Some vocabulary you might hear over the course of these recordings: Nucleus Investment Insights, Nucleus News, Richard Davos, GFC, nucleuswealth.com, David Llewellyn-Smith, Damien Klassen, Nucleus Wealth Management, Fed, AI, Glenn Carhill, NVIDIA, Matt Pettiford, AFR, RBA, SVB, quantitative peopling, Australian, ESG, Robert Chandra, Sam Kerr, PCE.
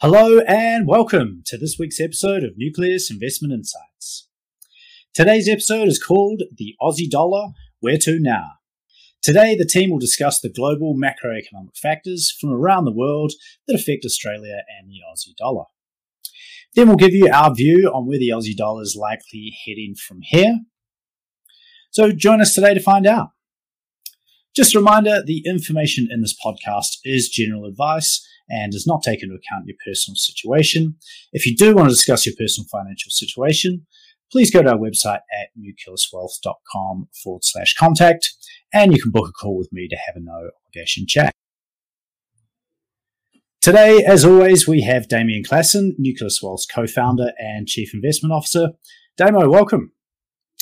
Hello and welcome to this week's episode of Nucleus Investment Insights. Today's episode is called The Aussie Dollar, Where To Now? Today, the team will discuss the global macroeconomic factors from around the world that affect Australia and the Aussie dollar. Then we'll give you our view on where the Aussie dollar is likely heading from here. So join us today to find out. Just a reminder, the information in this podcast is general advice and does not take into account your personal situation. If you do want to discuss your personal financial situation, please go to our website at nucleuswealth.com/contact, and you can book a call with me to have a no obligation chat. Today, as always, we have Damien Klassen, Nucleus Wealth's co-founder and Chief Investment Officer. Damo, welcome.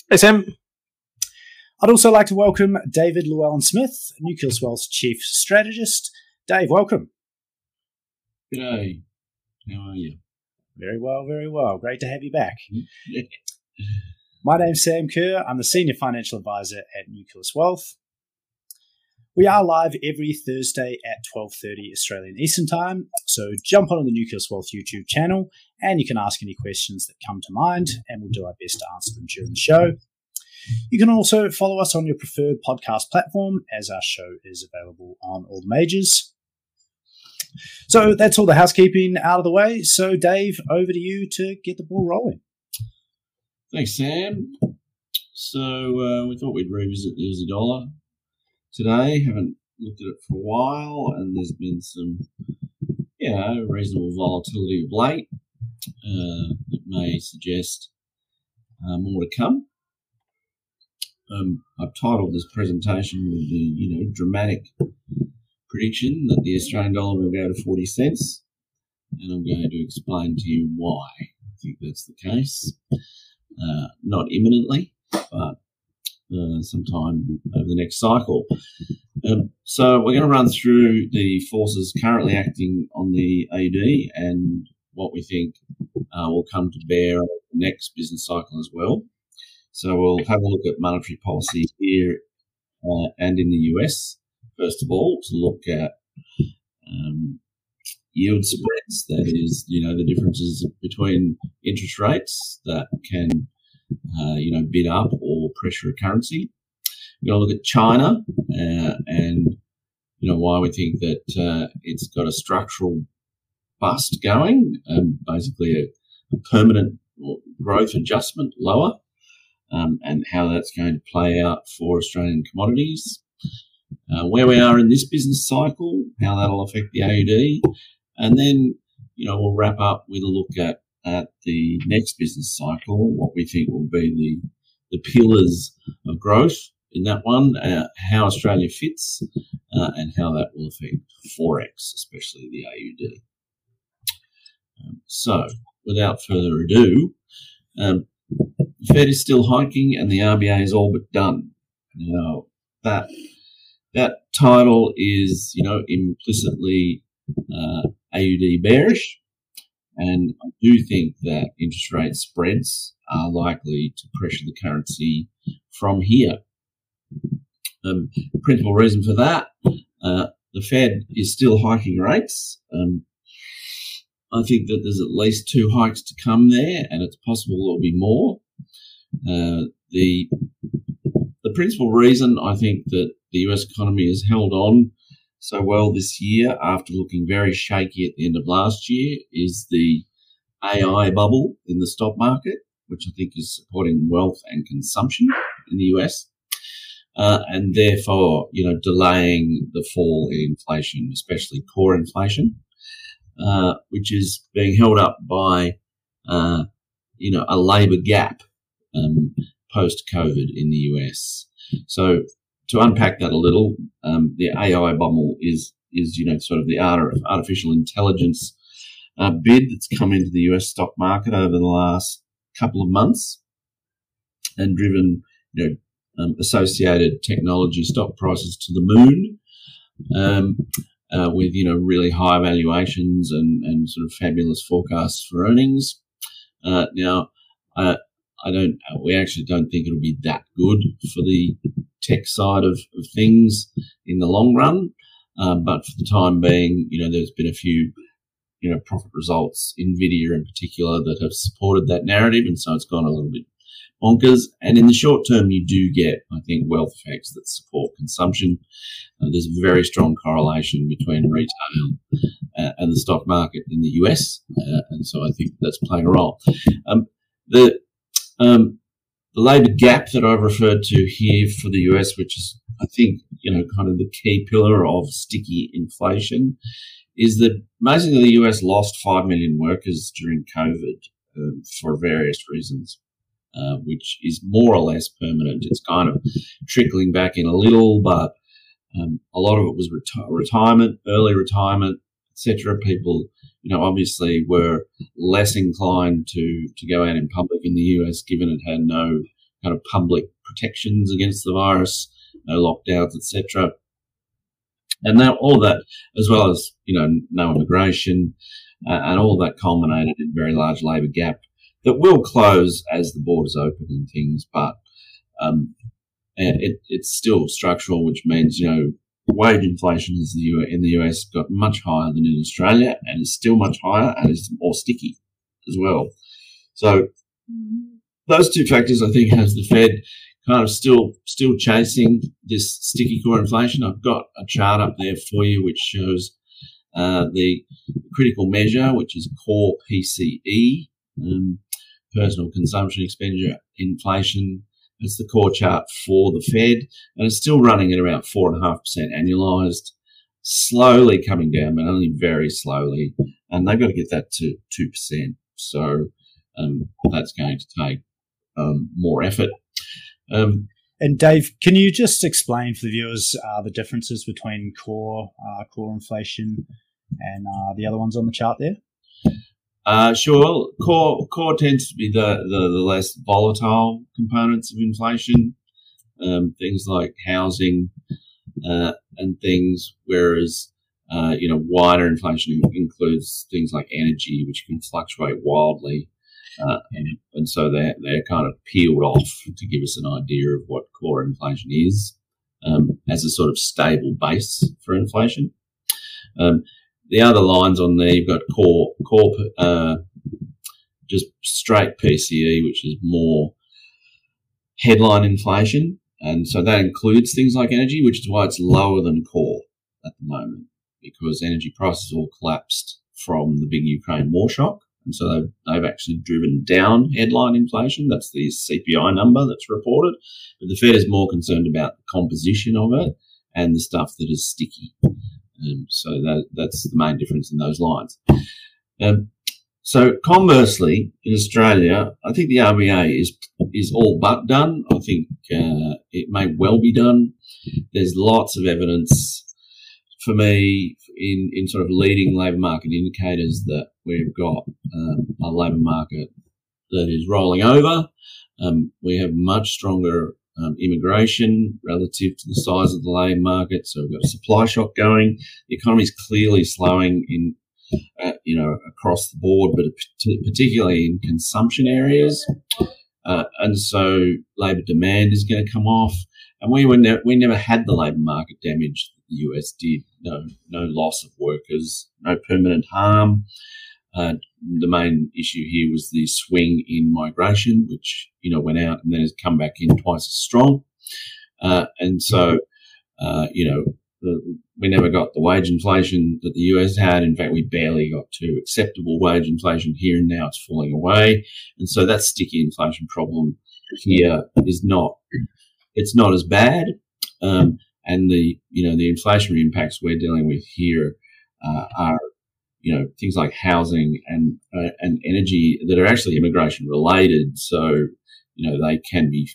Hey, Sam. I'd also like to welcome David Llewellyn-Smith, Nucleus Wealth's Chief Strategist. Dave, welcome. G'day. How are you? Very well, very well. Great to have you back. My name's Sam Kerr. I'm the Senior Financial Advisor at Nucleus Wealth. We are live every Thursday at 12:30 Australian Eastern Time, so jump onto the Nucleus Wealth YouTube channel and you can ask any questions that come to mind and we'll do our best to answer them during the show. You can also follow us on your preferred podcast platform as our show is available on all the majors. So that's all the housekeeping out of the way. So Dave, over to you to get the ball rolling. Thanks, Sam. So we thought we'd revisit the Aussie dollar today. Haven't looked at it for a while, and there's been some, reasonable volatility of late. It may suggest more to come. I've titled this presentation with the, dramatic prediction that the Australian dollar will go to 40 cents, and I'm going to explain to you why I think that's the case. Not imminently, but sometime over the next cycle. So we're going to run through the forces currently acting on the AUD and what we think will come to bear on the next business cycle as well. So we'll have a look at monetary policy here and in the US, first of all, to look at yield spreads, that is, the differences between interest rates that can bid up or pressure a currency. We're going to look at China and, why we think that it's got a structural bust going, basically a permanent growth adjustment lower, and how that's going to play out for Australian commodities. Where we are in this business cycle, how that'll affect the AUD. And then, we'll wrap up with a look at the next business cycle, what we think will be the pillars of growth in that one, how Australia fits, and how that will affect Forex, especially the AUD. So, without further ado, the Fed is still hiking and the RBA is all but done. Now, that title is, implicitly AUD bearish. And I do think that interest rate spreads are likely to pressure the currency from here. The principal reason for that, the Fed is still hiking rates. I think that there's at least two hikes to come there, and it's possible there'll be more. The principal reason I think that the US economy has held on so well this year, after looking very shaky at the end of last year, is the AI bubble in the stock market, which I think is supporting wealth and consumption in the US, and therefore, delaying the fall in inflation, especially core inflation, which is being held up by, a labour gap post-COVID in the US. So, to unpack that a little, the AI bubble is sort of the artificial intelligence bid that's come into the US stock market over the last couple of months and driven associated technology stock prices to the moon, with really high valuations and sort of fabulous forecasts for earnings. Now, We actually don't think it'll be that good for the tech side of things in the long run. But for the time being, there's been a few, profit results, NVIDIA in particular, that have supported that narrative. And so it's gone a little bit bonkers. And in the short term, you do get, I think, wealth effects that support consumption. There's a very strong correlation between retail and the stock market in the US. And so I think that's playing a role. The labour gap that I've referred to here for the US, which is, I think, kind of the key pillar of sticky inflation, is that amazingly the US lost 5 million workers during COVID for various reasons, which is more or less permanent. It's kind of trickling back in a little, but a lot of it was retirement, early retirement, etc. People, obviously were less inclined to go out in public in the US, given it had no kind of public protections against the virus, no lockdowns, etc. And now all that, as well as, no immigration, and all that culminated in a very large labour gap that will close as the borders open and things, but it's still structural, which means, wage inflation in the US got much higher than in Australia, and is still much higher, and is more sticky as well. So those two factors, I think, has the Fed kind of still chasing this sticky core inflation. I've got a chart up there for you which shows the critical measure, which is core PCE, personal consumption expenditure inflation. It's the core chart for the Fed, and it's still running at around 4.5% annualized, slowly coming down, but only very slowly. And they've got to get that to 2%. So that's going to take more effort. And Dave, can you just explain for the viewers the differences between core inflation and the other ones on the chart there? Sure. Core tends to be the less volatile components of inflation, things like housing and things, whereas, wider inflation includes things like energy, which can fluctuate wildly. And so they're kind of peeled off to give us an idea of what core inflation is as a sort of stable base for inflation. The other lines on there, you've got core just straight PCE, which is more headline inflation. And so that includes things like energy, which is why it's lower than core at the moment, because energy prices all collapsed from the big Ukraine war shock. And so they've actually driven down headline inflation. That's the CPI number that's reported. But the Fed is more concerned about the composition of it and the stuff that is sticky. So that's the main difference in those lines. So conversely, in Australia, I think the RBA is all but done. I think it may well be done. There's lots of evidence for me in sort of leading labour market indicators that we've got a labour market that is rolling over. We have much stronger immigration relative to the size of the labour market. So we've got a supply shock going. The economy is clearly slowing in, across the board, but particularly in consumption areas. And so labour demand is going to come off. And we never had the labour market damage that the US did. No loss of workers, no permanent harm. The main issue here was the swing in migration, which, went out and then has come back in twice as strong. And so, we never got the wage inflation that the US had. In fact, we barely got to acceptable wage inflation here, and now it's falling away. And so that sticky inflation problem here is not as bad. And the inflationary impacts we're dealing with here are, things like housing and energy that are actually immigration related. So, they can be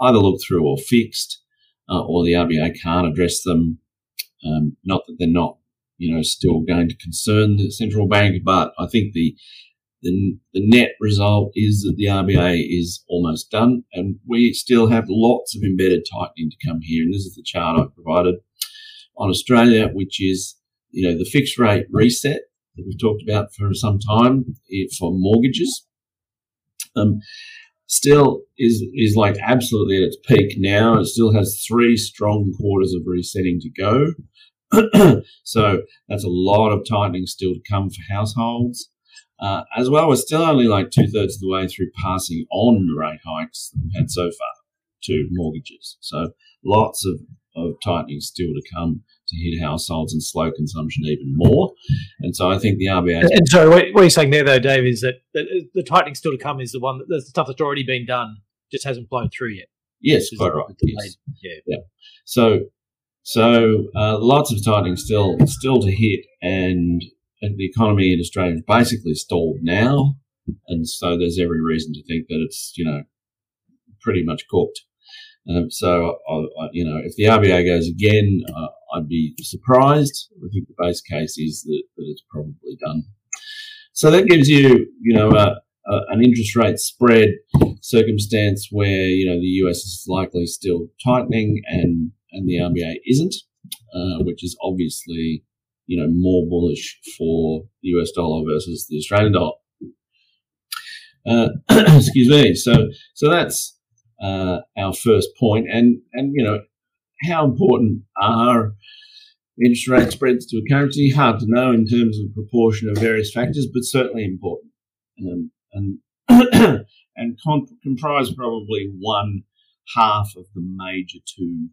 either looked through or fixed, or the RBA can't address them. Not that they're not, still going to concern the central bank, but I think the net result is that the RBA is almost done, and we still have lots of embedded tightening to come here. And this is the chart I've provided on Australia, which is, the fixed rate reset that we've talked about for some time for mortgages. still is like absolutely at its peak now. It still has three strong quarters of resetting to go. So that's a lot of tightening still to come for households. As well, we're still only like two-thirds of the way through passing on the rate hikes that we've had so far to mortgages. So lots of tightening still to come to hit households and slow consumption even more. And so I think the RBA... And so what you're saying there, though, Dave, is that the tightening still to come is the one that the stuff that's already been done just hasn't flowed through yet. Yes, quite right. Yes. Yeah. So lots of tightening still to hit, and the economy in Australia is basically stalled now, and so there's every reason to think that it's, you know, pretty much cooked. So if the RBA goes again, I'd be surprised. I think the base case is that it's probably done. So that gives you an interest rate spread circumstance where, you know, the US is likely still tightening and the RBA isn't, which is obviously, you know, more bullish for the US dollar versus the Australian dollar. Excuse me. So that's our first point. And, you know, how important are interest rate spreads to a currency? Hard to know in terms of proportion of various factors, but certainly important. And comprise probably one half of the major two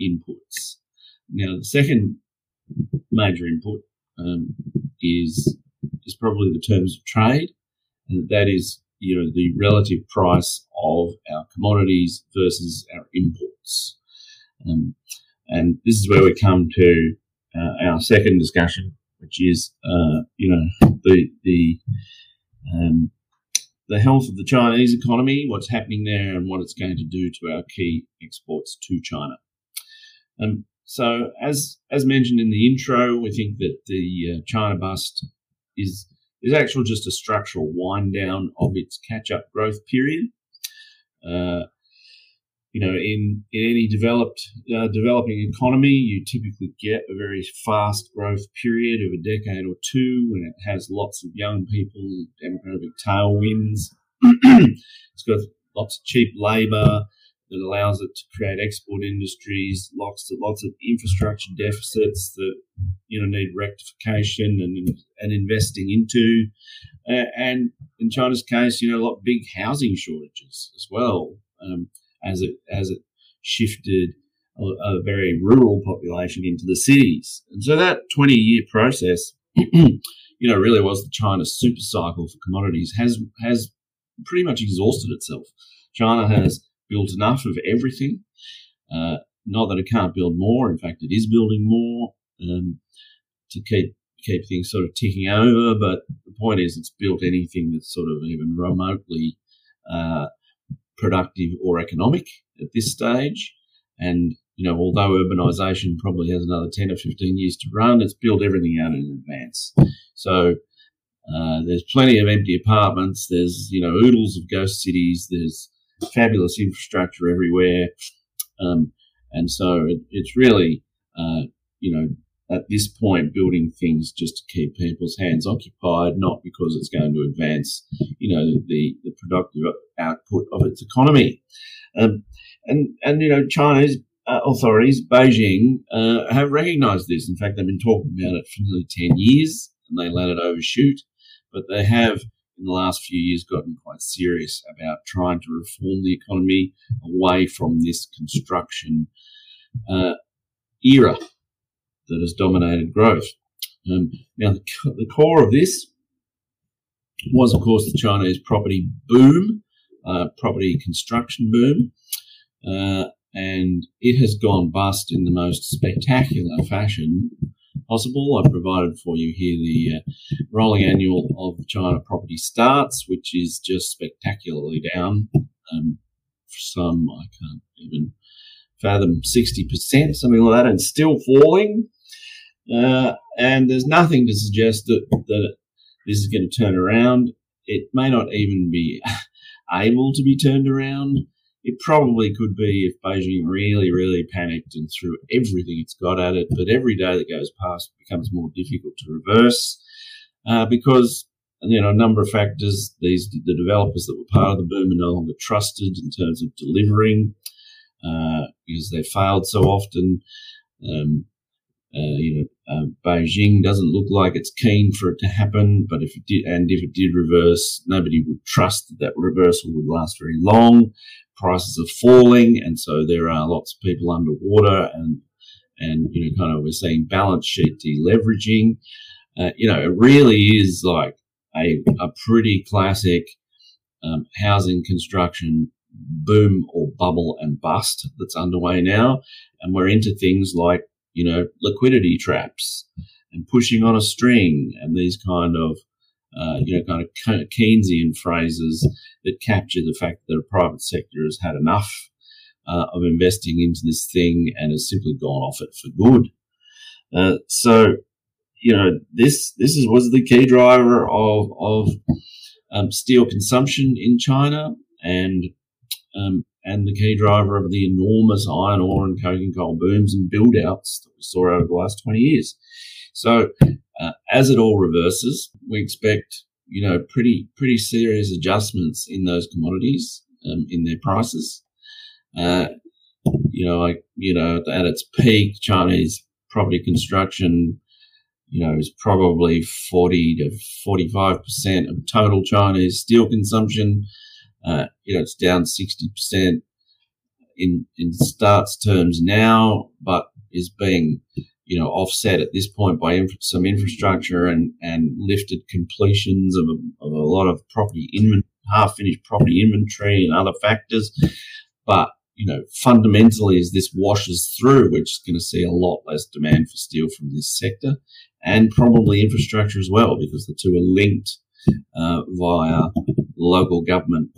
inputs. Now, the second major input is probably the terms of trade, and that is, you know, the relative price of our commodities versus our imports. And this is where we come to our second discussion, which is, the health of the Chinese economy, what's happening there, and what it's going to do to our key exports to China. So, as mentioned in the intro, we think that the China bust is actually just a structural wind down of its catch-up growth period. In any developing economy, you typically get a very fast growth period of a decade or two when it has lots of young people, demographic tailwinds. It's got lots of cheap labour that allows it to create export industries, lots of infrastructure deficits that, you know, need rectification and investing into, and in China's case, you know, a lot of big housing shortages as well, as it shifted a very rural population into the cities. And so that 20-year process, you know, really was the China super cycle for commodities, has pretty much exhausted itself. China has built enough of everything. Not that it can't build more. In fact, it is building more to keep things sort of ticking over. But the point is, it's built anything that's sort of even remotely productive or economic at this stage. And, you know, although urbanisation probably has another 10 or 15 years to run, it's built everything out in advance. So there's plenty of empty apartments. There's, you know, oodles of ghost cities. There's fabulous infrastructure everywhere, and so it's really, at this point, building things just to keep people's hands occupied, not because it's going to advance, you know, the productive output of its economy. And you know, Chinese authorities, Beijing, have recognised this. In fact, they've been talking about it for nearly 10 years, and they let it overshoot, but they have, in the last few years, gotten quite serious about trying to reform the economy away from this construction era that has dominated growth. Now, the core of this was, of course, the Chinese property boom, property construction boom, and it has gone bust in the most spectacular fashion possible. I've provided for you here the rolling annual of China property starts, which is just spectacularly down. I can't even fathom 60%, something like that, and still falling. And there's nothing to suggest that this is going to turn around. It may not even be able to be turned around. It probably could be if Beijing really, really panicked and threw everything it's got at it. But every day that goes past becomes more difficult to reverse because you know, a number of factors. The developers that were part of the boom are no longer trusted in terms of delivering because they failed so often. Beijing doesn't look like it's keen for it to happen, but if it did, and if it did reverse, nobody would trust that reversal would last very long. Prices are falling, and so there are lots of people underwater, and you know, kind of we're seeing balance sheet deleveraging. You know, it really is like a pretty classic housing construction boom or bubble and bust that's underway now, and we're into things like, you know, liquidity traps and pushing on a string and these kind of, you know, kind of Keynesian phrases that capture the fact that the private sector has had enough of investing into this thing and has simply gone off it for good. So, you know, this was the key driver of steel consumption in China and the key driver of the enormous iron ore and coking coal booms and build-outs that we saw over the last 20 years. So as it all reverses, we expect, you know, pretty serious adjustments in those commodities, in their prices. At its peak, Chinese property construction, you know, is probably 40 to 45% of total Chinese steel consumption. You know, it's down 60% in starts terms now, but is being, you know, offset at this point by some infrastructure and lifted completions of a lot of property half-finished property inventory and other factors. But, you know, fundamentally, as this washes through, we're just going to see a lot less demand for steel from this sector and probably infrastructure as well, because the two are linked via local governments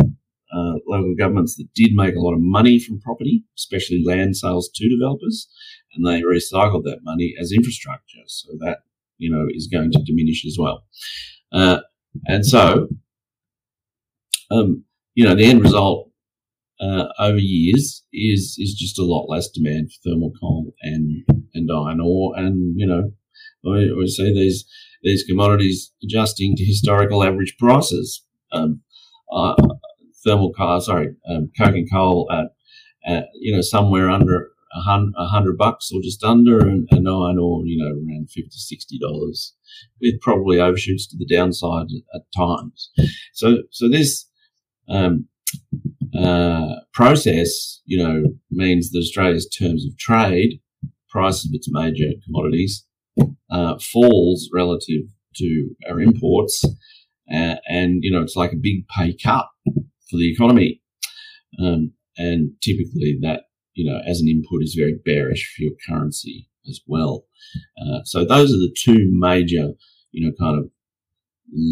that did make a lot of money from property, especially land sales to developers, and they recycled that money as infrastructure. So that, you know, is going to diminish as well. And so, you know, the end result over years is just a lot less demand for thermal coal and iron ore, and, you know, we see these commodities adjusting to historical average prices. Coking coal at you know, somewhere under $100 or just under, and iron ore, you know, around $50-$60, with probably overshoots to the downside at times. So this process, you know, means that Australia's terms of trade, price of its major commodities, falls relative to our imports, and you know, it's like a big pay cut for the economy, and typically that, you know, as an input is very bearish for your currency as well. So those are the two major, you know, kind of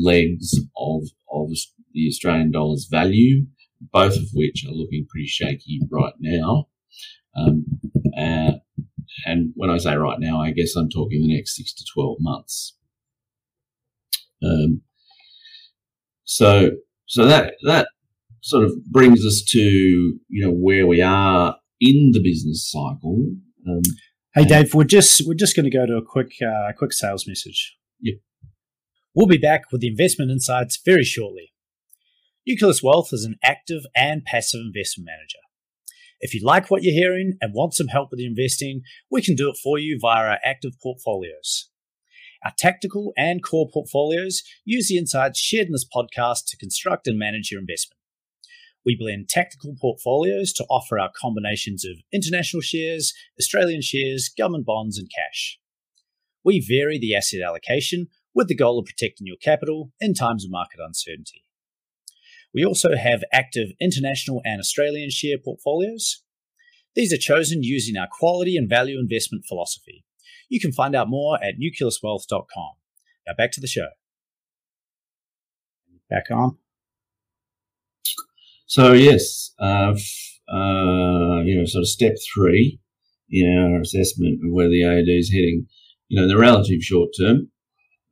legs of the Australian dollar's value, both of which are looking pretty shaky right now. And when I say right now, I guess I'm talking the next 6 to 12 months. So that sort of brings us to, you know, where we are in the business cycle. Hey, Dave, we're just going to go to a quick sales message. Yep. We'll be back with the investment insights very shortly. Nucleus Wealth is an active and passive investment manager. If you like what you're hearing and want some help with investing, we can do it for you via our active portfolios. Our tactical and core portfolios use the insights shared in this podcast to construct and manage your investment. We blend tactical portfolios to offer our combinations of international shares, Australian shares, government bonds, and cash. We vary the asset allocation with the goal of protecting your capital in times of market uncertainty. We also have active international and Australian share portfolios. These are chosen using our quality and value investment philosophy. You can find out more at nucleuswealth.com. Now back to the show. Back on. So yes, you know, sort of step three in our assessment of where the AUD is heading, you know, in the relative short term,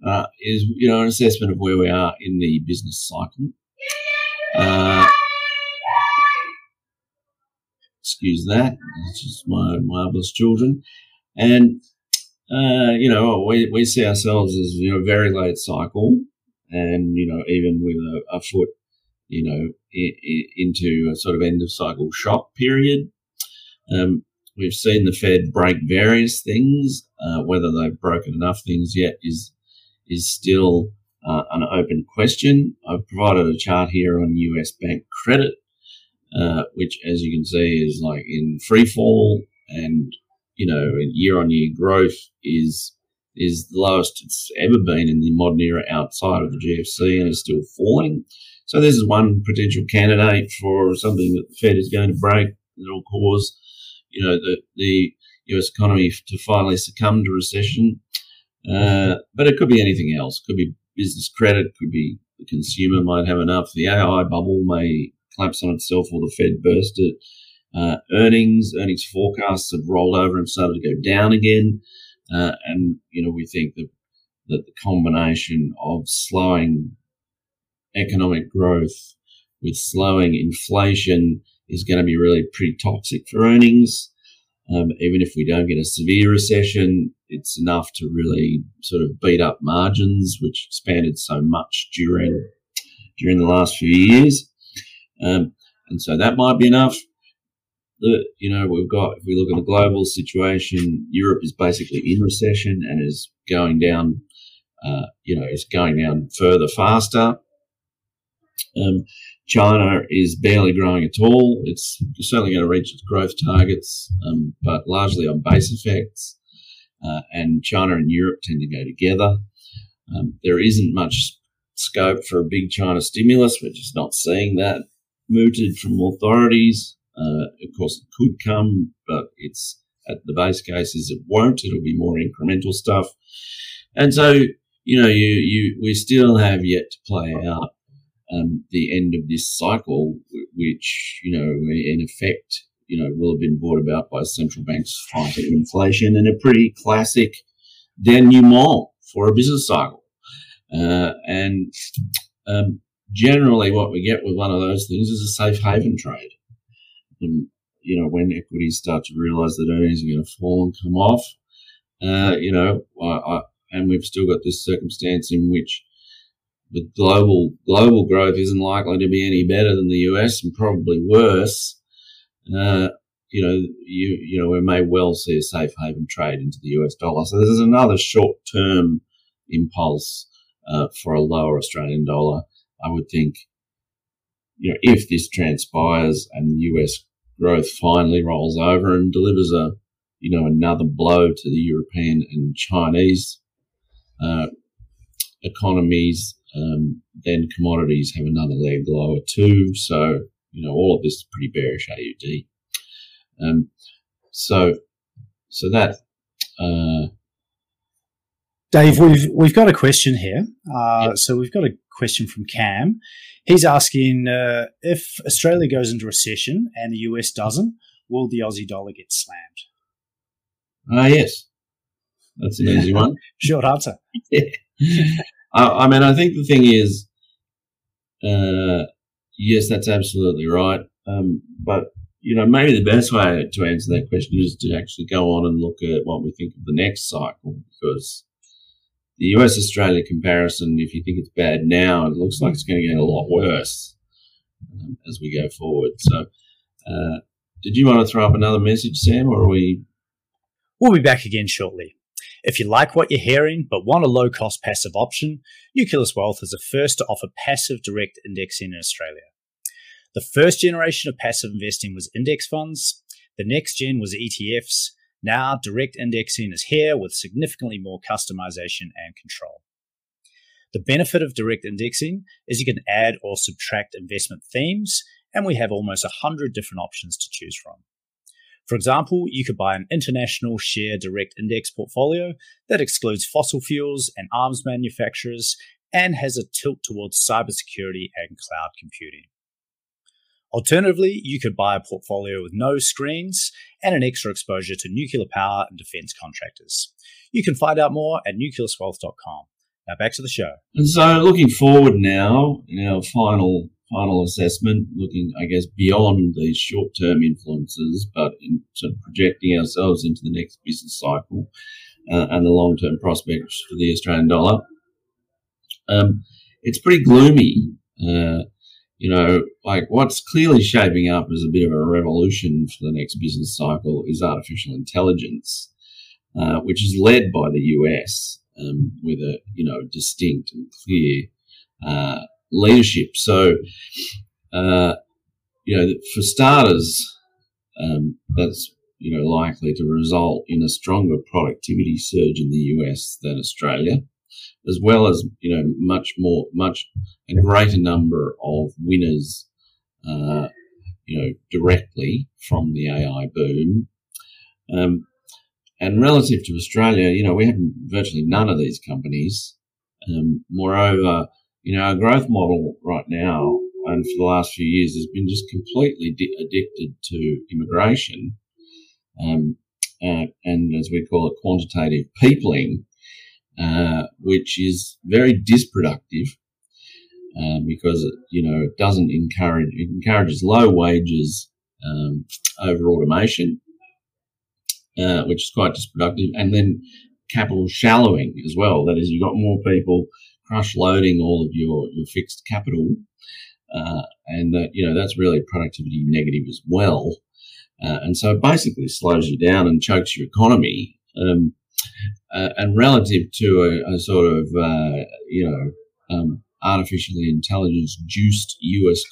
is, you know, an assessment of where we are in the business cycle. Excuse that. It's just my marvelous children, and you know, we see ourselves as, you know, very late cycle, and, you know, even with a foot, you know, into a sort of end of cycle shock period. We've seen the Fed break various things. Whether they've broken enough things yet is still an open question. I've provided a chart here on US bank credit, which, as you can see, is like in free fall, and, you know, year-on-year growth is the lowest it's ever been in the modern era outside of the GFC, and is still falling. So this is one potential candidate for something that the Fed is going to break that will cause, you know, the US economy to finally succumb to recession. But it could be anything else. It could be business credit, could be the consumer might have enough. The AI bubble may collapse on itself, or the Fed burst it. Earnings forecasts have rolled over and started to go down again. And, you know, we think that the combination of slowing economic growth with slowing inflation is going to be really pretty toxic for earnings. Even if we don't get a severe recession, it's enough to really sort of beat up margins, which expanded so much during the last few years. And so that might be enough. You know, if we look at the global situation, Europe is basically in recession and is going down, it's going down further faster. China is barely growing at all. It's certainly going to reach its growth targets, but largely on base effects. And China and Europe tend to go together. There isn't much scope for a big China stimulus. We're just not seeing that mooted from authorities. Of course, it could come, but it's at the base case is it won't. It'll be more incremental stuff. And so, you know, we still have yet to play out the end of this cycle, which, you know, in effect, you know, will have been brought about by central banks fighting inflation, and a pretty classic denouement for a business cycle. Generally what we get with one of those things is a safe haven trade. You know, when equities start to realise that earnings are going to fall and come off, and we've still got this circumstance in which the global growth isn't likely to be any better than the US, and probably worse. We may well see a safe haven trade into the US dollar. So this is another short-term impulse for a lower Australian dollar, I would think. You know, if this transpires and the US growth finally rolls over and delivers another blow to the European and Chinese economies, then commodities have another leg lower too. So, you know, all of this is pretty bearish AUD. Dave, we've got a question here. Yep. So we've got a question from Cam. He's asking if Australia goes into recession and the US doesn't, will the Aussie dollar get slammed? Yes. That's an easy one. Short answer. Yeah. I mean, I think the thing is, yes, that's absolutely right. But, you know, maybe the best way to answer that question is to actually go on and look at what we think of the next cycle, because the US-Australia comparison, if you think it's bad now, it looks like it's going to get a lot worse as we go forward. So did you want to throw up another message, Sam, or are we? We'll be back again shortly. If you like what you're hearing but want a low-cost passive option, Nucleus Wealth is the first to offer passive direct indexing in Australia. The first generation of passive investing was index funds. The next gen was ETFs. Now, direct indexing is here with significantly more customization and control. The benefit of direct indexing is you can add or subtract investment themes, and we have almost 100 different options to choose from. For example, you could buy an international share direct index portfolio that excludes fossil fuels and arms manufacturers and has a tilt towards cybersecurity and cloud computing. Alternatively, you could buy a portfolio with no screens and an extra exposure to nuclear power and defence contractors. You can find out more at nucleuswealth.com. Now back to the show. And so looking forward now, in our final assessment, looking, I guess, beyond these short-term influences, but in sort of projecting ourselves into the next business cycle and the long-term prospects for the Australian dollar, it's pretty gloomy. Like what's clearly shaping up as a bit of a revolution for the next business cycle is artificial intelligence, which is led by the US with a, distinct and clear leadership. So, for starters, that's, likely to result in a stronger productivity surge in the US than Australia, as well as, a greater number of winners, directly from the AI boom. And relative to Australia, we have virtually none of these companies. Moreover, our growth model right now and for the last few years has been just completely addicted to immigration, and as we call it, quantitative peopling, which is very disproductive because it doesn't encourage, it encourages low wages over automation, which is quite disproductive, and then capital shallowing as well. That is, you've got more people crush loading all of your fixed capital, and that that's really productivity negative as well. And so it basically slows you down and chokes your economy. And relative to a sort of, artificially intelligence-juiced US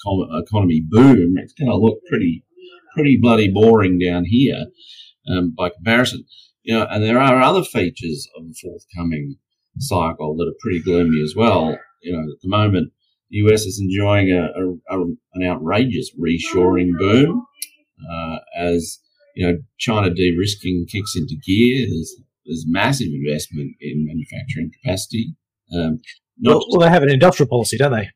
economy boom, it's going to look pretty bloody boring down here by comparison. And there are other features of the forthcoming cycle that are pretty gloomy as well. At the moment, the US is enjoying an outrageous reshoring boom. As China de-risking kicks into gear, there's massive investment in manufacturing capacity. They have an industrial policy, don't they?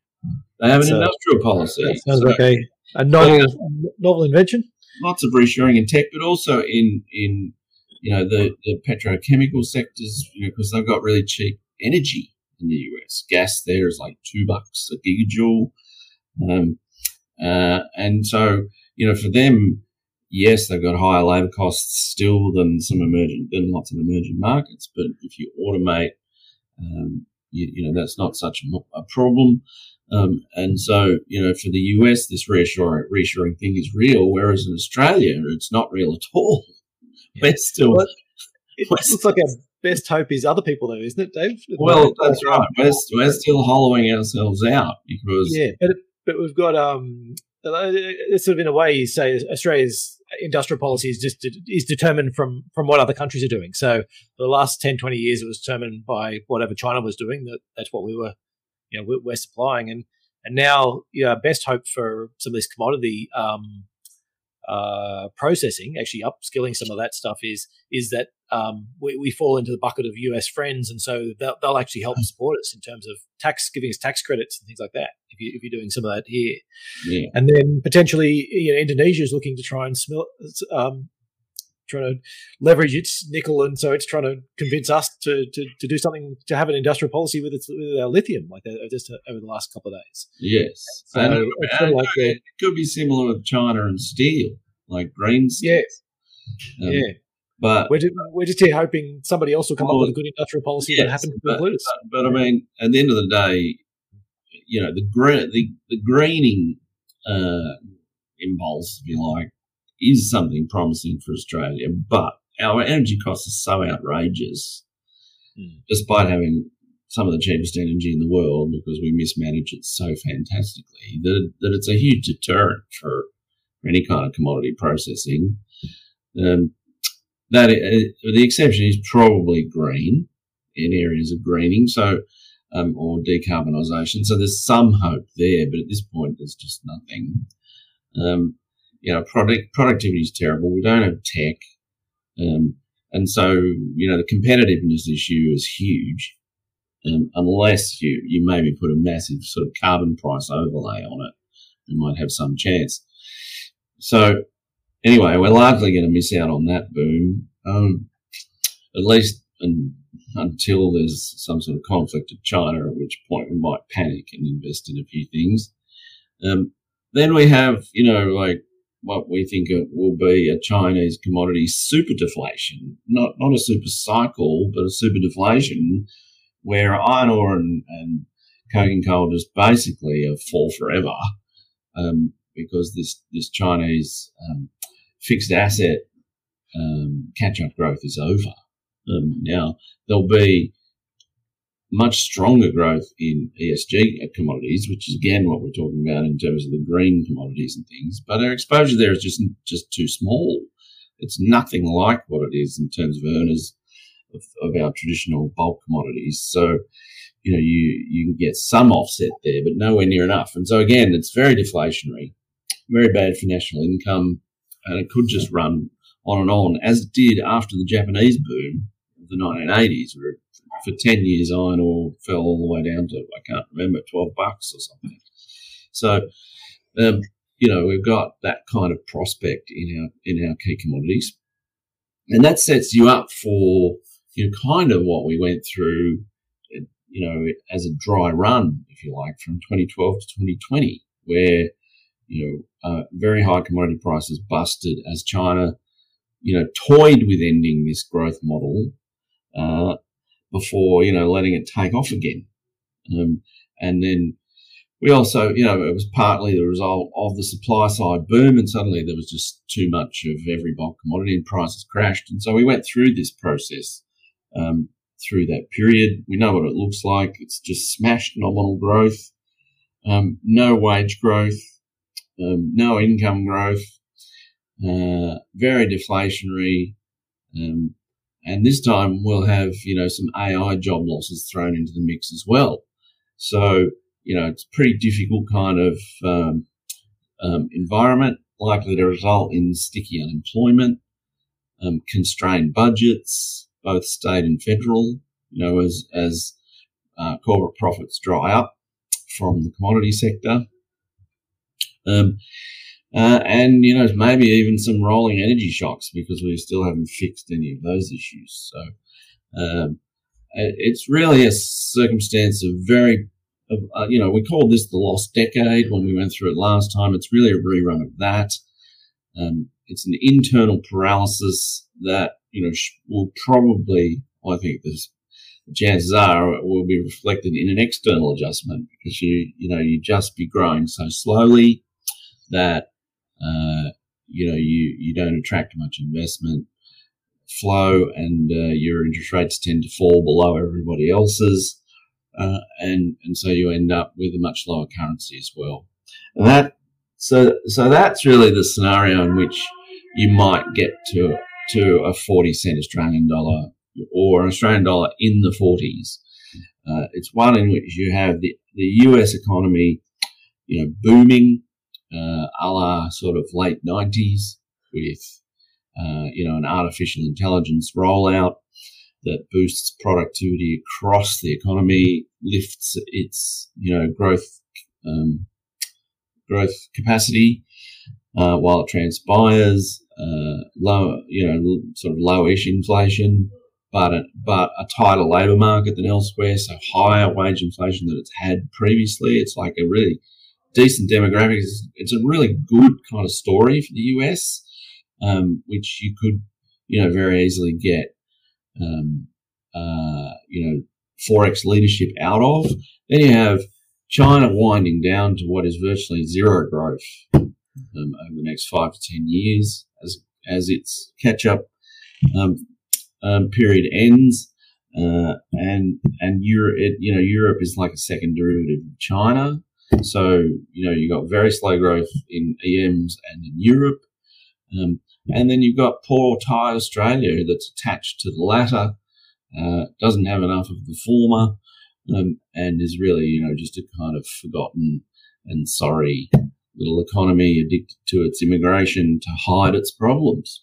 They have an industrial policy. That sounds like a novel invention. Lots of reshoring in tech, but also in the petrochemical sectors, because they've got really cheap energy in the US. Gas there is like $2 a gigajoule, and so. For them, yes, they've got higher labour costs still than lots of emerging markets. But if you automate, that's not such a problem. And so, for the US, this reassuring thing is real, whereas in Australia, it's not real at all. We're still. Well, it looks like our best hope is other people, though, isn't it, Dave? Well, that's right. We're still hollowing ourselves out because but we've got It's sort of in a way you say Australia's industrial policy is just is determined from what other countries are doing. So for the last 10, 20 years, it was determined by whatever China was doing. That's what we were, we're supplying. And now, our best hope for some of this commodity processing, actually upskilling some of that stuff, is that we fall into the bucket of US friends, and so they'll actually help support us in terms of giving us tax credits and things like that. If you're doing some of that here, yeah. And then potentially, Indonesia is looking to try and trying to leverage its nickel, and so it's trying to convince us to do something, to have an industrial policy with our lithium, like just over the last couple of days. Yes, and it could be similar with China and steel, like green steel. Yes, But we're just here hoping somebody else will come up with a good industrial policy that happens to include us. But I mean, at the end of the day, the greening impulse, if you like, is something promising for Australia, but our energy costs are so outrageous, despite having some of the cheapest energy in the world, because we mismanage it so fantastically, that it's a huge deterrent for any kind of commodity processing. The exception is probably green, in areas of greening, or decarbonisation. So there's some hope there, but at this point, there's just nothing. Productivity is terrible. We don't have tech, and so the competitiveness issue is huge. Unless you maybe put a massive sort of carbon price overlay on it, we might have some chance. So. Anyway, we're largely going to miss out on that boom, at least until there's some sort of conflict with China, at which point we might panic and invest in a few things. Then we have, what we think it will be a Chinese commodity super deflation, not a super cycle, but a super deflation, where iron ore and coking coal is basically a fall forever because this Chinese fixed asset catch-up growth is over. Now, there'll be much stronger growth in ESG commodities, which is, again, what we're talking about in terms of the green commodities and things, but our exposure there is just too small. It's nothing like what it is in terms of earners of our traditional bulk commodities. So, you know, you can get some offset there, but nowhere near enough. And so, again, it's very deflationary, very bad for national income, and it could just run on and on, as it did after the Japanese boom of the 1980s, where for 10 years iron ore fell all the way down to, I can't remember, $12 or something. So, you know, we've got that kind of prospect in our key commodities. And that sets you up for, you know, kind of what we went through, you know, as a dry run, if you like, from 2012 to 2020, where, you know, very high commodity prices busted as China, you know, toyed with ending this growth model before, you know, letting it take off again. And then we also, you know, it was partly the result of the supply side boom, and suddenly there was just too much of every bulk commodity and prices crashed. And so we went through this process through that period. We know what it looks like. It's just smashed nominal growth, no wage growth, no income growth, very deflationary. And this time we'll have, you know, some AI job losses thrown into the mix as well. So, you know, it's a pretty difficult kind of environment, likely to result in sticky unemployment, constrained budgets, both state and federal, you know, as corporate profits dry up from the commodity sector. And, you know, maybe even some rolling energy shocks, because we still haven't fixed any of those issues. So it's really a circumstance of very, you know, we called this the lost decade when we went through it last time. It's really a rerun of that. It's an internal paralysis that, you know, will probably, I think there's chances are, will be reflected in an external adjustment, because you know, you just be growing so slowly that, you know, you don't attract much investment flow, and your interest rates tend to fall below everybody else's, and so you end up with a much lower currency as well. And so that's really the scenario in which you might get to a 40-cent Australian dollar, or an Australian dollar in the 40s. It's one in which you have the US economy, you know, booming, a la sort of late 90s, with, you know, an artificial intelligence rollout that boosts productivity across the economy, lifts its, you know, growth capacity while it transpires, low, you know, sort of lowish inflation, but a tighter labour market than elsewhere, so higher wage inflation than it's had previously. It's like a really decent demographics. It's a really good kind of story for the US, which you could, you know, very easily get, you know, Forex leadership out of. Then you have China winding down to what is virtually zero growth over the next 5 to 10 years as its catch-up period ends, and Europe is like a second derivative of China. So, you know, you've got very slow growth in EMs and in Europe. And then you've got poor Thai Australia that's attached to the latter, doesn't have enough of the former, and is really, you know, just a kind of forgotten and sorry little economy addicted to its immigration to hide its problems.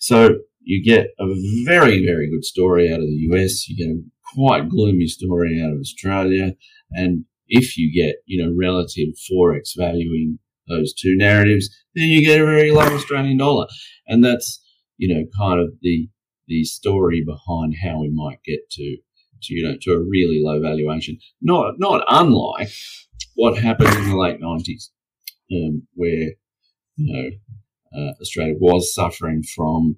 So you get a very, very good story out of the US. You get a quite gloomy story out of Australia. And if you get, you know, relative Forex valuing those two narratives, then you get a very low Australian dollar. And that's, you know, kind of the story behind how we might get to you know, to a really low valuation. Not unlike what happened in the late 90s, where, you know, Australia was suffering from,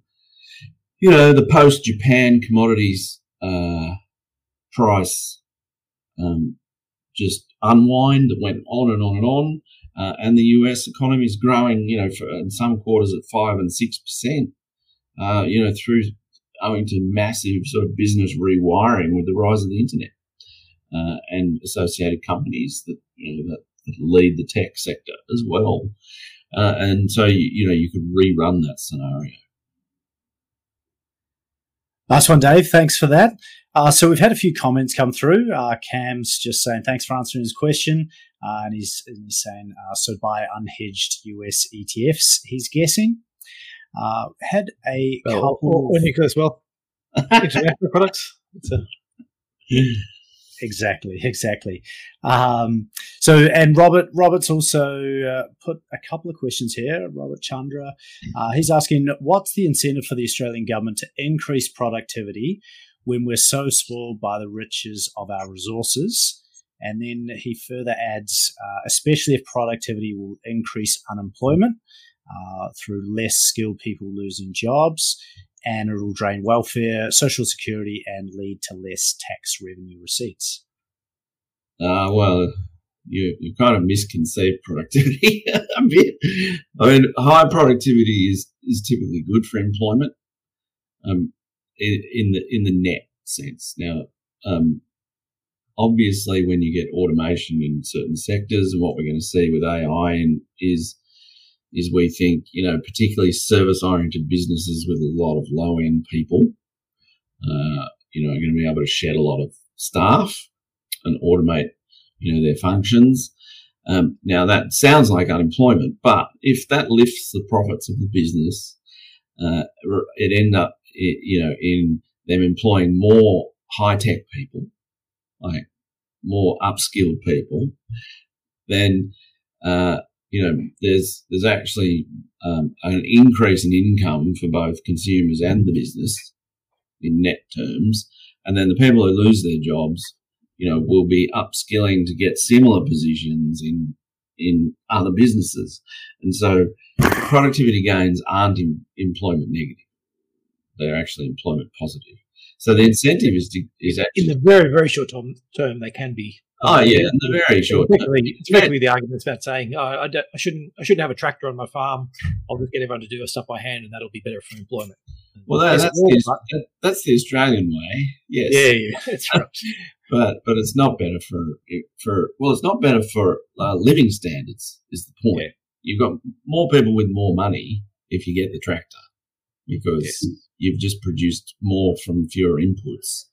you know, the post-Japan commodities price just unwind that went on and on and on. And the US economy is growing, in some quarters at 5% and 6%, owing to massive sort of business rewiring with the rise of the internet and associated companies that that lead the tech sector as well. And so you could rerun that scenario. Nice one, Dave. Thanks for that. So we've had a few comments come through. Cam's just saying thanks for answering his question, and he's saying so buy unhedged US ETFs. He's guessing. Had a couple or Nucleus Wealth international products. Exactly. And Robert's also put a couple of questions here. Robert Chandra, he's asking, what's the incentive for the Australian government to increase productivity when we're so spoiled by the riches of our resources? And then he further adds, especially if productivity will increase unemployment through less skilled people losing jobs, and it'll drain welfare, social security, and lead to less tax revenue receipts. Well, you kind of misconceived productivity a bit. I mean, high productivity is typically good for employment in the net sense. Now, obviously, when you get automation in certain sectors, and what we're going to see with AI is we think, particularly service-oriented businesses with a lot of low-end people, are going to be able to shed a lot of staff and automate, their functions. Now, that sounds like unemployment, but if that lifts the profits of the business, it ends up, in them employing more high-tech people, like more upskilled people, then there's actually an increase in income for both consumers and the business in net terms. And then the people who lose their jobs, will be upskilling to get similar positions in other businesses. And so productivity gains aren't employment negative. They're actually employment positive. So the incentive is actually... In the very, very short term, they can be... Oh yeah, in the very short term. Particularly the arguments about saying, I shouldn't have a tractor on my farm. I'll just get everyone to do stuff by hand, and that'll be better for employment. Well, that's the Australian way. Yes. Yeah, that's right. but it's not better it's not better for living standards. Is the point? Yeah. You've got more people with more money if you get the tractor, because you've just produced more from fewer inputs.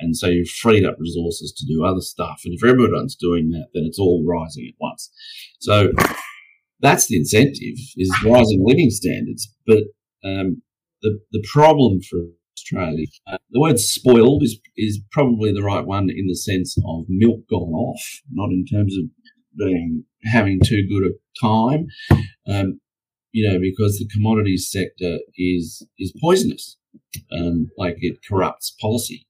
And so you've freed up resources to do other stuff. And if everyone's doing that, then it's all rising at once. So that's the incentive, is rising living standards. But the problem for Australia, the word spoiled is probably the right one in the sense of milk gone off, not in terms of having too good a time, because the commodities sector is poisonous. Like it corrupts policy.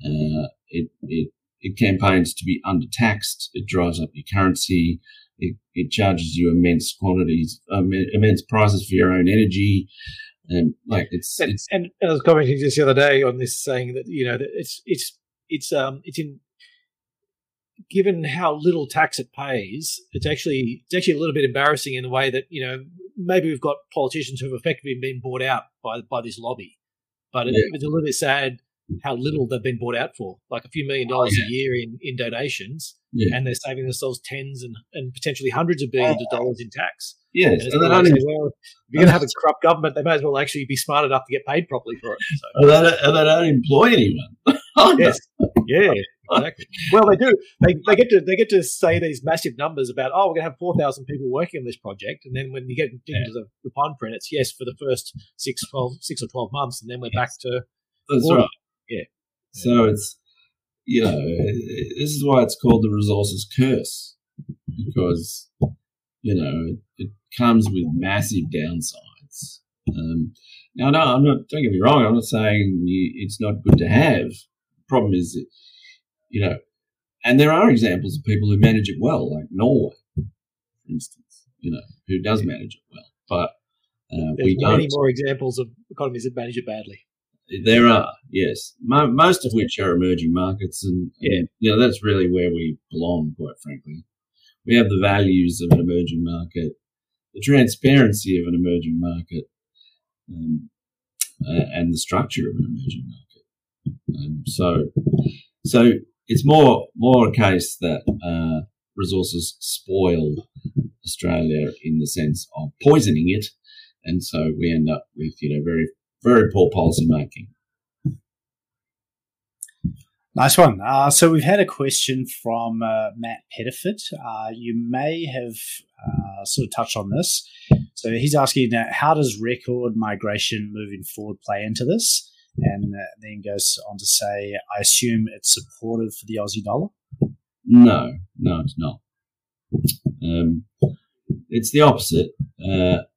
It campaigns to be undertaxed. It drives up your currency. It charges you immense quantities, immense prices for your own energy. And I was commenting just the other day on this, saying that that given how little tax it pays, it's actually a little bit embarrassing in the way that maybe we've got politicians who've effectively been bought out by this lobby. But it's a little bit sad how little they've been bought out for, like a few million dollars a year in donations, and they're saving themselves tens and potentially hundreds of billions of dollars in tax. Yes. And if you're going to have a corrupt government, they may as well actually be smart enough to get paid properly for it. So. And they don't employ anyone. Yes. Yeah, exactly. Well, they do. They get to say these massive numbers about, we're going to have 4,000 people working on this project, and then when you get into the fine print, it's for the first 6 or 12 months, and then we're back to... That's order. Right. Yeah. So it's, this is why it's called the resources curse, because, it comes with massive downsides. Now, no, I'm not, don't get me wrong, I'm not saying it's not good to have. The problem is that, and there are examples of people who manage it well, like Norway, for instance, who does manage it well. But we don't. There's many more examples of economies that manage it badly. There are, yes, most of which are emerging markets, and you know, that's really where we belong, quite frankly. We have the values of an emerging market, the transparency of an emerging market, and the structure of an emerging market. So it's more a case that resources spoil Australia in the sense of poisoning it, and so we end up with, you know, very poor policy making. Nice one. So we've had a question from Matt Pettiford. You may have sort of touched on this. So he's asking, how does record migration moving forward play into this? And then goes on to say, I assume it's supportive for the Aussie dollar? No, it's not. It's the opposite.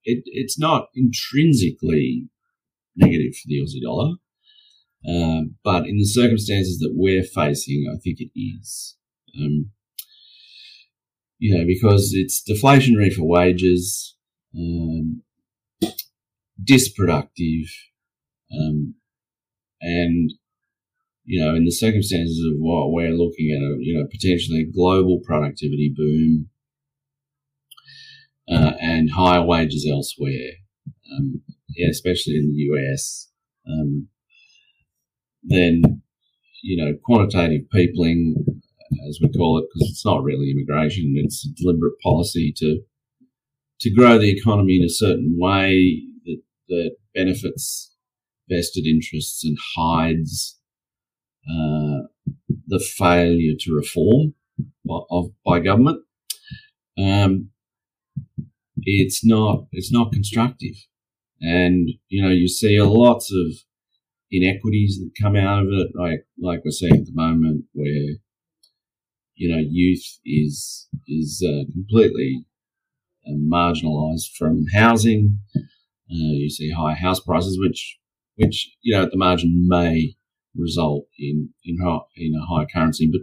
It's not intrinsically negative for the Aussie dollar, but in the circumstances that we're facing, I think it is. You know, because it's deflationary for wages, disproductive, and, you know, in the circumstances of what we're looking at, you know, potentially a global productivity boom and higher wages elsewhere. Yeah, especially in the US, then, you know, quantitative peopling, as we call it, because it's not really immigration, it's a deliberate policy to grow the economy in a certain way that benefits vested interests and hides the failure to reform by government. It's not constructive. And, you know, you see lots of inequities that come out of it, like we're seeing at the moment, where, you know, youth is completely marginalised from housing. You see high house prices, which you know, at the margin may result in a higher currency, but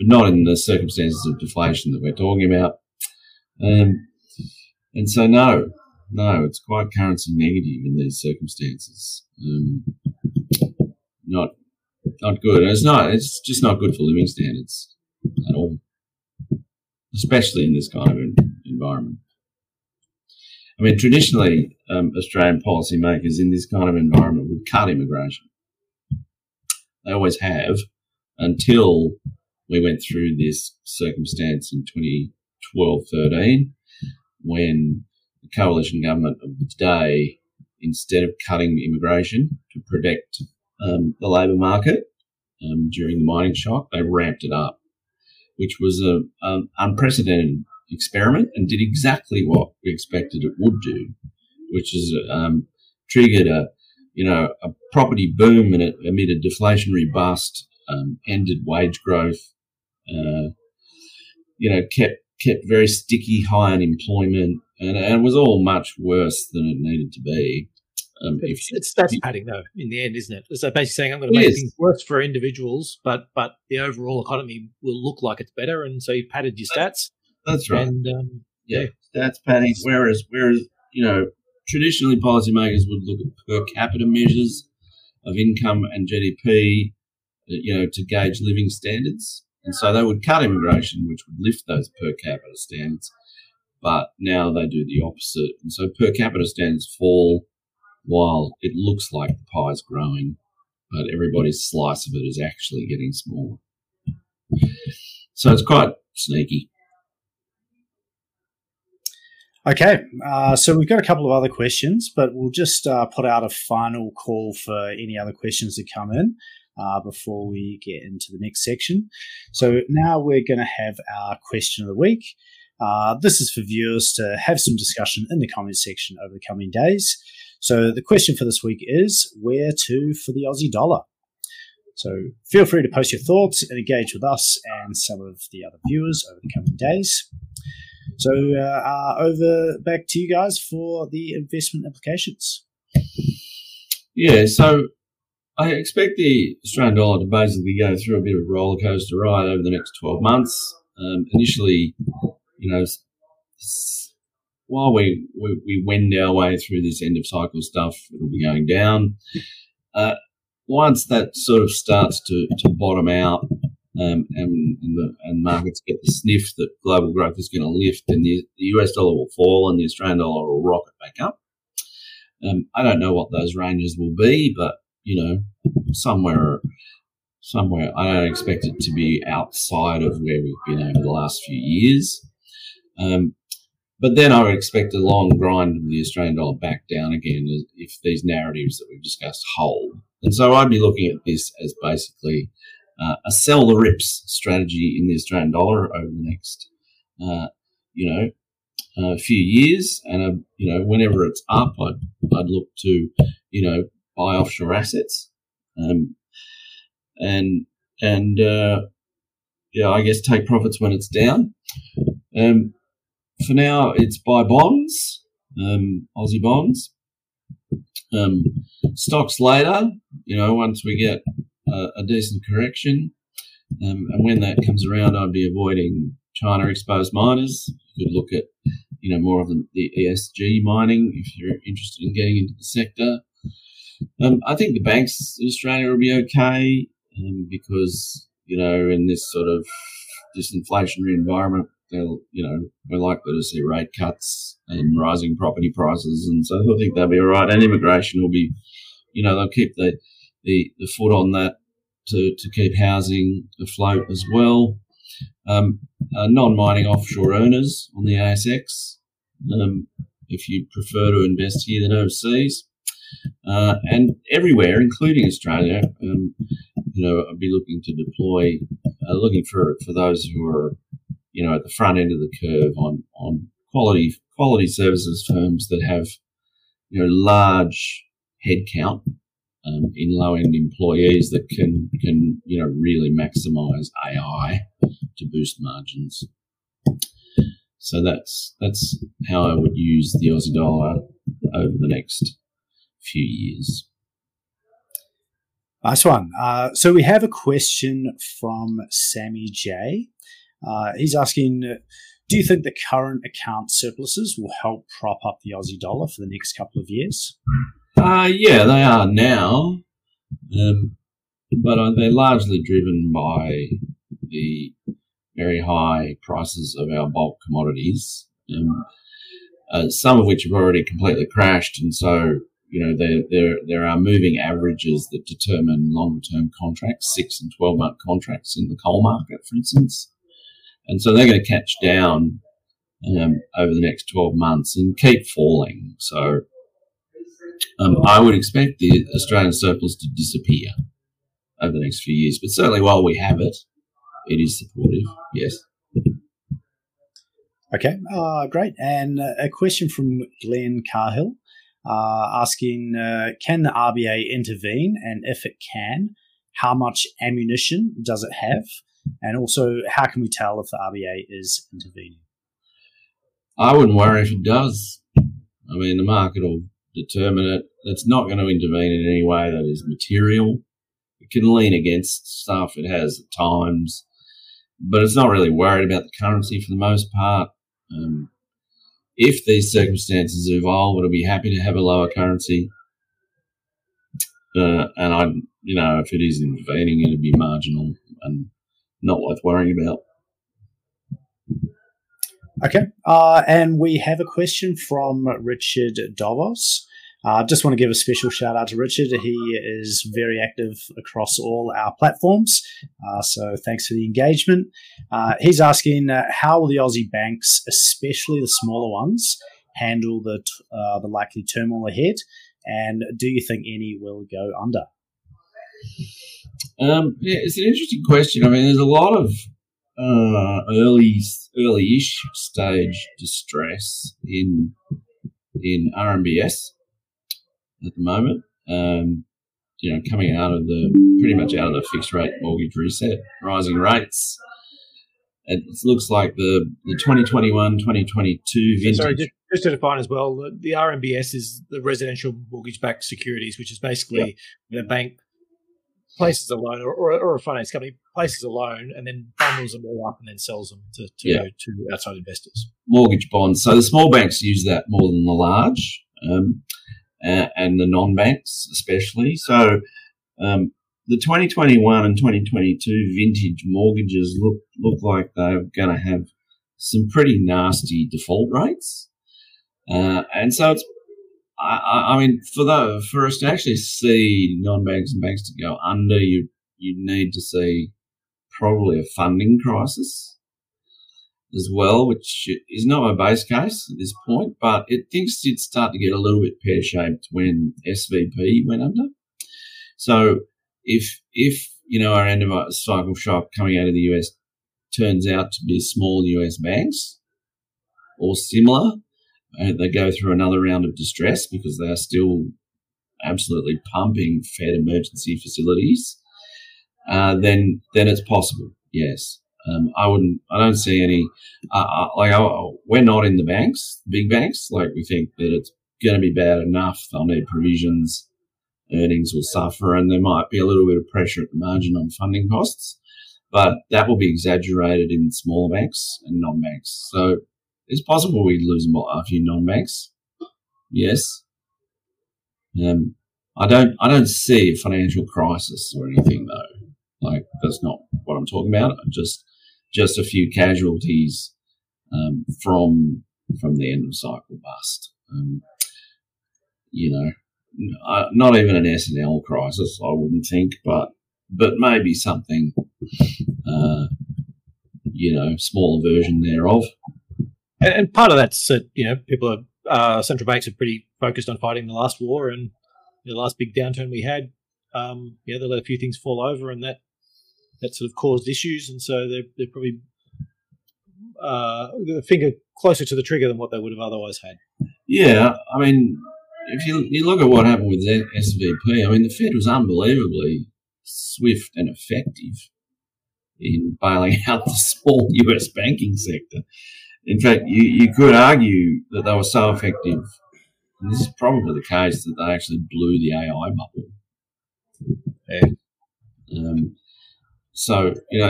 not in the circumstances of deflation that we're talking about. And so no, it's quite currency negative in these circumstances. Not good. And it's just not good for living standards at all, especially in this kind of environment. I mean, traditionally, Australian policymakers in this kind of environment would cut immigration. They always have, until we went through this circumstance in 2012-13 when the coalition government of the day, instead of cutting immigration to protect the labour market during the mining shock, they ramped it up, which was an unprecedented experiment and did exactly what we expected it would do, which is triggered a property boom amid a deflationary bust, ended wage growth, kept very sticky high unemployment, and it was all much worse than it needed to be. It's that's padding, though, in the end, isn't it? So basically saying I'm going to make things worse for individuals, but the overall economy will look like it's better, and so you padded your stats. That's right. And, stats padding. Whereas you know, traditionally policymakers would look at per capita measures of income and GDP, you know, to gauge living standards, and so they would cut immigration, which would lift those per capita standards. But now they do the opposite, and so per capita standards fall while it looks like the pie's growing, but everybody's slice of it is actually getting smaller. So it's quite sneaky. Okay, so we've got a couple of other questions, but we'll just put out a final call for any other questions that come in before we get into the next section. So now we're going to have our question of the week. This is for viewers to have some discussion in the comment section over the coming days. So the question for this week is, where to for the Aussie dollar? So feel free to post your thoughts and engage with us and some of the other viewers over the coming days. So over back to you guys for the investment implications. Yeah, so I expect the Australian dollar to basically go through a bit of a rollercoaster ride over the next 12 months. Initially, you know, while we wend our way through this end of cycle stuff, it'll be going down. once that sort of starts to bottom out, and markets get the sniff that global growth is going to lift, and the US dollar will fall and the Australian dollar will rocket back up. I don't know what those ranges will be, but you know, somewhere. I don't expect it to be outside of where we've been over the last few years. But then I would expect a long grind of the Australian dollar back down again if these narratives that we've discussed hold. And so I'd be looking at this as basically a sell the rips strategy in the Australian dollar over the next, few years. And, whenever it's up, I'd look to, buy offshore assets. I guess take profits when it's down. For now, it's buy bonds, Aussie bonds. Stocks later, once we get a decent correction. And when that comes around, I'd be avoiding China exposed miners. You could look at, more of the ESG mining if you're interested in getting into the sector. I think the banks in Australia will be okay because, in this sort of disinflationary environment, we're likely to see rate cuts and rising property prices. And so I think they'll be all right. And immigration will be, they'll keep the foot on that to keep housing afloat as well. Non-mining offshore earners on the ASX, if you prefer to invest here than overseas. And everywhere, including Australia, I'd be looking to deploy, looking for those who are, at the front end of the curve on quality services firms that have, large headcount in low-end employees that can really maximise AI to boost margins. So that's how I would use the Aussie dollar over the next few years. Nice one. So we have a question from Sammy J. He's asking, do you think the current account surpluses will help prop up the Aussie dollar for the next couple of years? Yeah, they are now, but they're largely driven by the very high prices of our bulk commodities, some of which have already completely crashed, and so there are moving averages that determine longer-term contracts, 6- and 12-month contracts in the coal market, for instance. And so they're going to catch down over the next 12 months and keep falling. So I would expect the Australian surplus to disappear over the next few years. But certainly while we have it, it is supportive, yes. Okay, great. And a question from Glenn Carhill. Asking, can the RBA intervene? And if it can, how much ammunition does it have? And also, how can we tell if the RBA is intervening? I wouldn't worry if it does. I mean, the market will determine it. It's not going to intervene in any way that is material. It can lean against stuff it has at times, but it's not really worried about the currency for the most part. If these circumstances evolve, it'll be happy to have a lower currency. And if it is intervening, it'll be marginal and not worth worrying about. Okay. And we have a question from Richard Davos. Just want to give a special shout out to Richard. He is very active across all our platforms. So thanks for the engagement. He's asking, how will the Aussie banks, especially the smaller ones, handle the likely turmoil ahead? And do you think any will go under? It's an interesting question. I mean, there's a lot of early-ish stage distress in RMBS. At the moment, coming out of the fixed rate mortgage reset, rising rates. It looks like the 2021, 2022 vintage. Sorry, just to define as well, the RMBS is the residential mortgage-backed securities, which is basically when a bank places a loan or a finance company places a loan and then bundles them all up and then sells them to outside investors. Mortgage bonds. So the small banks use that more than the large. And the non-banks especially. So The 2021 and 2022 vintage mortgages look like they're going to have some pretty nasty default rates. And so it's, I mean, for us to actually see non-banks and banks to go under, you need to see probably a funding crisis as well, which is not my base case at this point, but it thinks it'd start to get a little bit pear-shaped when SVB went under. So if you know, our end of our cycle shock coming out of the US turns out to be small US banks or similar, they go through another round of distress because they are still absolutely pumping Fed emergency facilities, then it's possible, yes. I don't see any, we're not in the banks, big banks. Like, we think that it's going to be bad enough. They'll need provisions, earnings will suffer, and there might be a little bit of pressure at the margin on funding costs, but that will be exaggerated in smaller banks and non-banks. So it's possible we lose a few non-banks, yes. I don't see a financial crisis or anything though. Like, that's not what I'm talking about. Just a few casualties from the end of cycle bust. Not even an S&L crisis, I wouldn't think, but maybe something, smaller version thereof. And part of that's that people are central banks are pretty focused on fighting the last war and the last big downturn we had. They let a few things fall over, and that sort of caused issues, and so they're probably a finger closer to the trigger than what they would have otherwise had. Yeah, I mean, if you look at what happened with SVB, I mean, the Fed was unbelievably swift and effective in bailing out the small US banking sector. In fact, you could argue that they were so effective, and this is probably the case, that they actually blew the AI bubble. Yeah.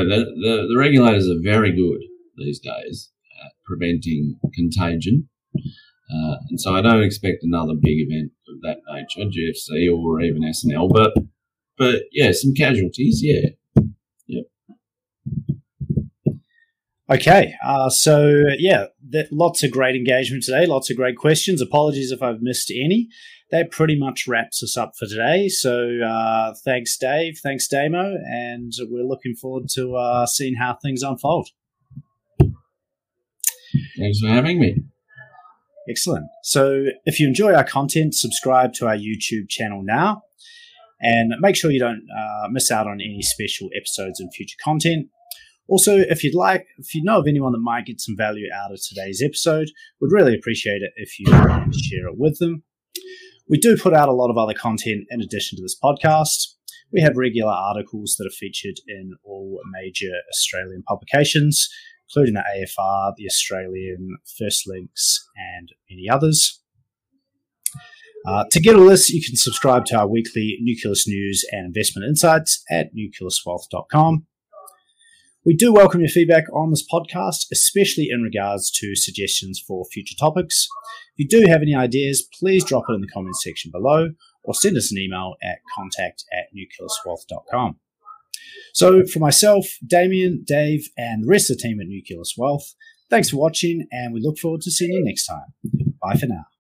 The regulators are very good these days at preventing contagion. And so I don't expect another big event of that nature, GFC or even SNL, but yeah, some casualties, yeah. Yep. Okay. Lots of great engagement today, lots of great questions. Apologies if I've missed any. That pretty much wraps us up for today. So thanks, Dave. Thanks, Damo. And we're looking forward to seeing how things unfold. Thanks for having me. Excellent. So if you enjoy our content, subscribe to our YouTube channel now, and make sure you don't miss out on any special episodes and future content. Also, if you know of anyone that might get some value out of today's episode, we'd really appreciate it if you share it with them. We do put out a lot of other content in addition to this podcast. We have regular articles that are featured in all major Australian publications, including the AFR, the Australian, First Links, and many others. To get all this, you can subscribe to our weekly Nucleus News and Investment Insights at nucleuswealth.com. We do welcome your feedback on this podcast, especially in regards to suggestions for future topics. If you do have any ideas, please drop it in the comments section below or send us an email at contact@nucleuswealth.com. So for myself, Damien, Dave, and the rest of the team at Nucleus Wealth, thanks for watching, and we look forward to seeing you next time. Bye for now.